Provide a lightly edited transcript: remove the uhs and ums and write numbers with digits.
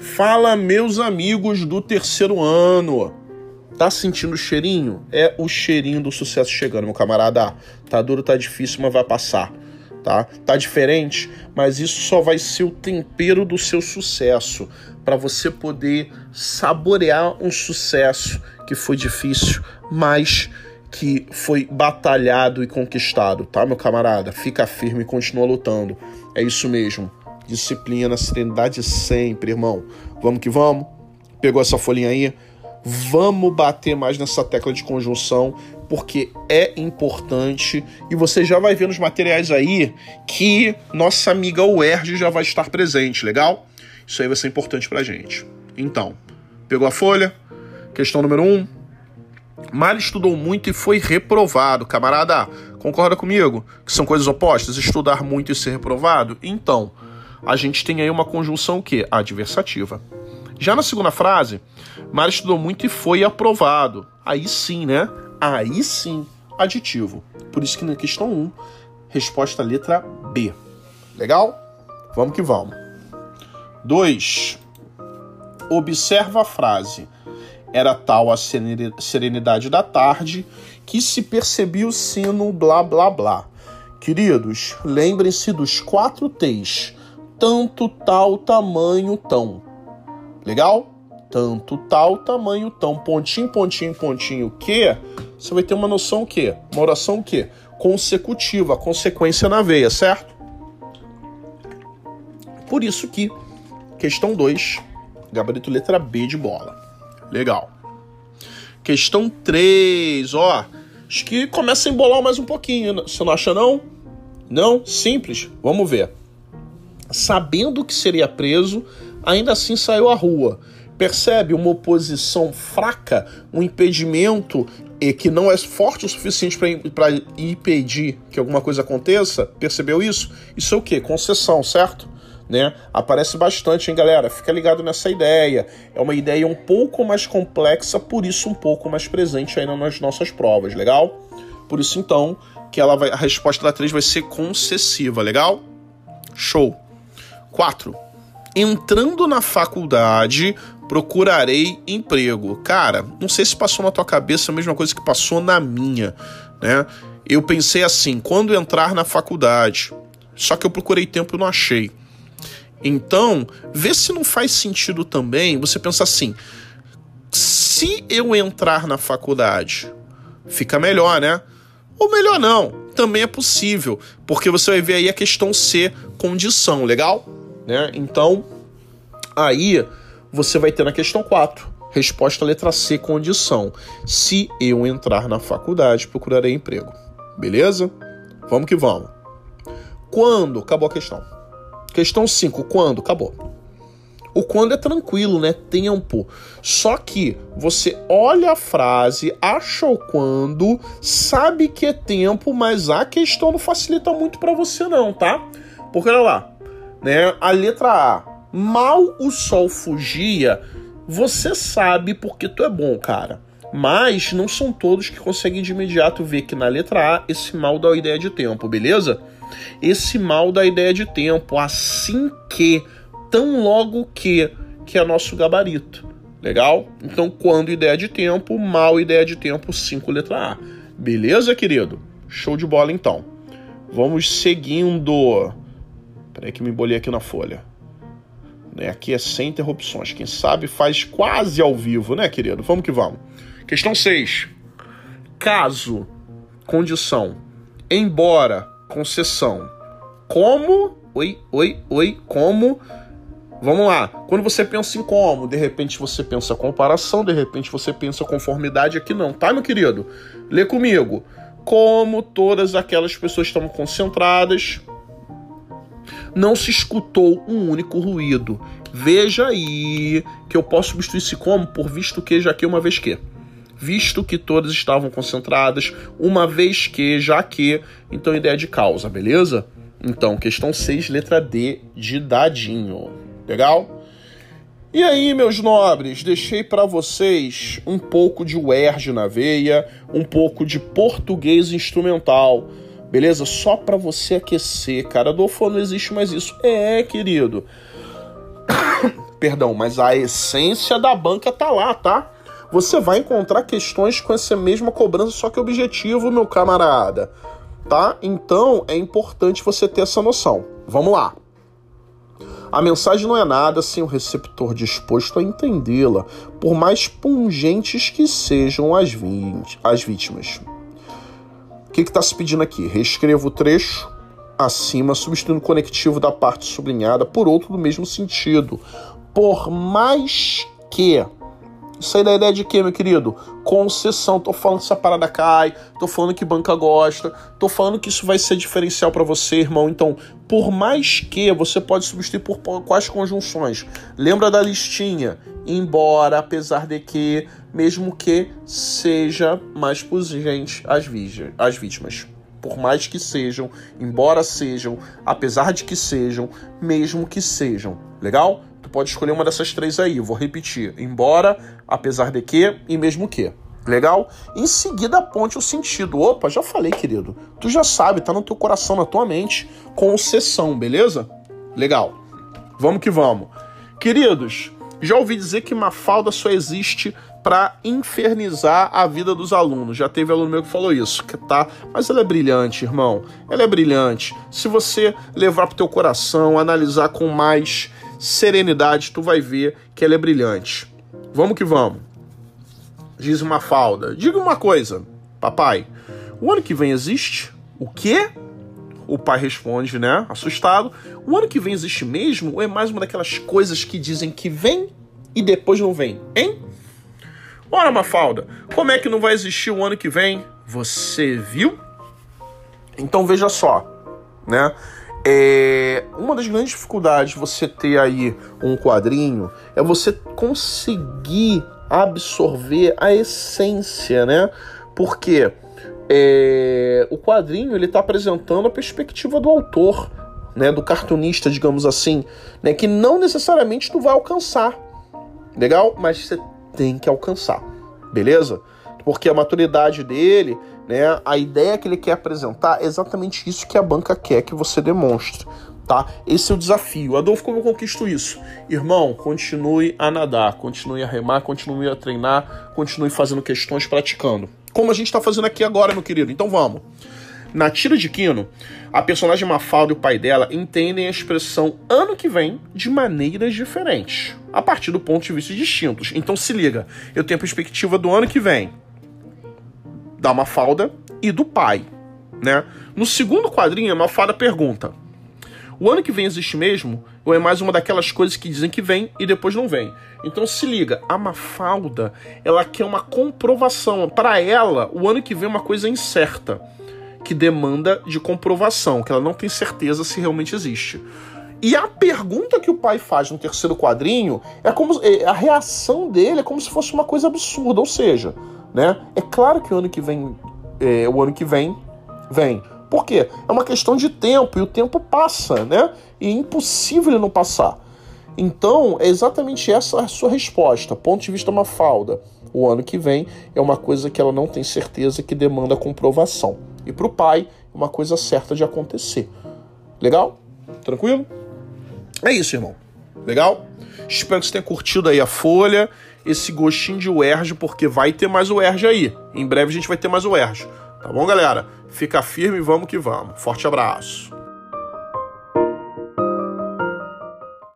Fala, meus amigos do terceiro ano. Tá sentindo o cheirinho? É o cheirinho do sucesso chegando, meu camarada. Tá duro, tá difícil, mas vai passar. Tá? Tá diferente, mas isso só vai ser o tempero do seu sucesso, para você poder saborear um sucesso que foi difícil, mas que foi batalhado e conquistado, tá, meu camarada? Fica firme e continua lutando. É isso mesmo. Disciplina, serenidade sempre, irmão. Vamos que vamos. Pegou essa folhinha aí? Vamos bater mais nessa tecla de conjunção, porque é importante. E você já vai ver nos materiais aí que nossa amiga UERJ já vai estar presente, legal? Isso aí vai ser importante pra gente. Então, pegou a folha? Questão número 1. Mal estudou muito e foi reprovado. Camarada, concorda comigo que são coisas opostas? Estudar muito e ser reprovado? Então, a gente tem aí uma conjunção o quê? Adversativa. Já na segunda frase, Mário estudou muito e foi aprovado. Aí sim, né? Aí sim, aditivo. Por isso que na questão 1, resposta letra B. Legal? Vamos que vamos. 2. Observa a frase. Era tal a serenidade da tarde que se percebia o sino blá blá blá. Queridos, lembrem-se dos 4 T's. Tanto, tal, tamanho, tão. Legal? Tanto, tal, tamanho, tão. Pontinho, pontinho, pontinho, que? Você vai ter uma noção que? Uma oração que? Consecutiva, consequência na veia, certo? Por isso que, questão 2, gabarito letra B de bola. Legal. Questão 3, ó. Acho que começa a embolar mais um pouquinho. Você não acha, não? Não? Simples? Vamos ver. Sabendo que seria preso, ainda assim saiu à rua. Percebe uma oposição fraca, um impedimento que não é forte o suficiente para impedir que alguma coisa aconteça? Percebeu isso? Isso é o quê? Concessão, certo? Né? Aparece bastante, hein, galera? Fica ligado nessa ideia. É uma ideia um pouco mais complexa, por isso um pouco mais presente ainda nas nossas provas, legal? Por isso, então, que ela vai, a resposta da 3 vai ser concessiva, legal? Show! 4. Entrando na faculdade, procurarei emprego. Cara, não sei se passou na tua cabeça a mesma coisa que passou na minha, né? Eu pensei assim, quando entrar na faculdade, só que eu procurei tempo e não achei. Então, vê se não faz sentido também você pensar assim, se eu entrar na faculdade, fica melhor, né? Ou melhor não, também é possível, porque você vai ver aí a questão C, condição, legal? Né? Então, aí você vai ter na questão 4, resposta letra C, condição. Se eu entrar na faculdade, procurarei emprego. Beleza? Vamos que vamos. Quando? Acabou a questão. Questão 5, quando? Acabou. O quando é tranquilo, né? Tempo. Só que você olha a frase, acha o quando, sabe que é tempo, mas a questão não facilita muito pra você não, tá? Porque olha lá. Né? A letra A, mal o sol fugia, você sabe porque tu é bom, cara. Mas não são todos que conseguem de imediato ver que na letra A esse mal dá a ideia de tempo, beleza? Esse mal dá a ideia de tempo, assim que, tão logo que é nosso gabarito, legal? Então quando ideia de tempo, mal ideia de tempo, 5 letra A. Beleza, querido? Show de bola então. Vamos seguindo. Peraí que me embolei aqui na folha. Né? Aqui é sem interrupções. Quem sabe faz quase ao vivo, né, querido? Vamos que vamos. Questão 6. Caso, condição. Embora, concessão. Como, como. Vamos lá. Quando você pensa em como, de repente você pensa comparação, de repente você pensa conformidade. Aqui não, tá, meu querido? Lê comigo. Como todas aquelas pessoas estão concentradas... Não se escutou um único ruído. Veja aí que eu posso substituir esse como por visto que, já que, uma vez que. Visto que todas estavam concentradas, uma vez que, já que. Então, ideia de causa, beleza? Então, questão 6, letra D de dadinho. Legal? E aí, meus nobres, deixei para vocês um pouco de UERJ na veia, um pouco de português instrumental. Beleza? Só pra você aquecer, cara. Adolfo, não existe mais isso. É, querido. Perdão, mas a essência da banca tá lá, tá? Você vai encontrar questões com essa mesma cobrança, só que objetivo, meu camarada, tá? Então, é importante você ter essa noção. Vamos lá. A mensagem não é nada sem o receptor disposto a entendê-la, por mais pungentes que sejam as vítimas. O que está se pedindo aqui? Reescreva o trecho acima, substituindo o conectivo da parte sublinhada por outro do mesmo sentido. Por mais que... Isso aí da ideia de quê, meu querido? Concessão. Tô falando que essa parada cai, tô falando que banca gosta, tô falando que isso vai ser diferencial para você, irmão. Então, por mais que, você pode substituir por quais conjunções? Lembra da listinha? Embora, apesar de que, mesmo que, seja mais pungente as vítimas. Por mais que sejam, embora sejam, apesar de que sejam, mesmo que sejam. Legal? Tu pode escolher uma dessas três aí, eu vou repetir. Embora, apesar de que e mesmo que. Legal? Em seguida, aponte o sentido. Opa, já falei, querido. Tu já sabe, tá no teu coração, na tua mente. Concessão, beleza? Legal. Vamos que vamos. Queridos, já ouvi dizer que Mafalda só existe para infernizar a vida dos alunos. Já teve aluno meu que falou isso, tá? Mas ela é brilhante, irmão. Ela é brilhante. Se você levar pro teu coração, analisar com mais serenidade, tu vai ver que ela é brilhante. Vamos que vamos. Diz Mafalda. Diga uma coisa, papai. O ano que vem existe? O quê? O pai responde, né? Assustado. O ano que vem existe mesmo? Ou é mais uma daquelas coisas que dizem que vem e depois não vem? Hein? Ora, Mafalda, como é que não vai existir o ano que vem? Você viu? Então veja só, né? Uma das grandes dificuldades de você ter aí um quadrinho é você conseguir absorver a essência, né? Porque o quadrinho ele está apresentando a perspectiva do autor, né? Do cartunista, digamos assim, né? Que não necessariamente tu vai alcançar, legal? Mas você tem que alcançar, beleza? Porque a maturidade dele... Né? A ideia que ele quer apresentar é exatamente isso que a banca quer que você demonstre, tá? Esse é o desafio. Adolfo, como eu conquisto isso? Irmão, continue a nadar, continue a remar, continue a treinar, continue fazendo questões, praticando. Como a gente está fazendo aqui agora, meu querido. Então vamos. Na tira de Quino, a personagem Mafalda e o pai dela entendem a expressão ano que vem de maneiras diferentes, a partir do ponto de vista distintos. Então se liga, eu tenho a perspectiva do ano que vem, da Mafalda e do pai, né? No segundo quadrinho, a Mafalda pergunta: o ano que vem existe mesmo? Ou é mais uma daquelas coisas que dizem que vem e depois não vem? Então se liga, a Mafalda, ela quer uma comprovação. Para ela, o ano que vem é uma coisa incerta, que demanda de comprovação, que ela não tem certeza se realmente existe. E a pergunta que o pai faz no terceiro quadrinho, a reação dele é como se fosse uma coisa absurda, ou seja, né? É claro que o ano que vem. Por quê? É uma questão de tempo, e o tempo passa, né? E é impossível ele não passar. Então, é exatamente essa a sua resposta. Ponto de vista Mafalda. O ano que vem é uma coisa que ela não tem certeza, que demanda comprovação. E para o pai, uma coisa certa de acontecer. Legal? Tranquilo? É isso, irmão. Legal? Espero que você tenha curtido aí a folha, esse gostinho de UERJ, porque vai ter mais UERJ aí. Em breve a gente vai ter mais UERJ. Tá bom, galera? Fica firme, vamos que vamos. Forte abraço.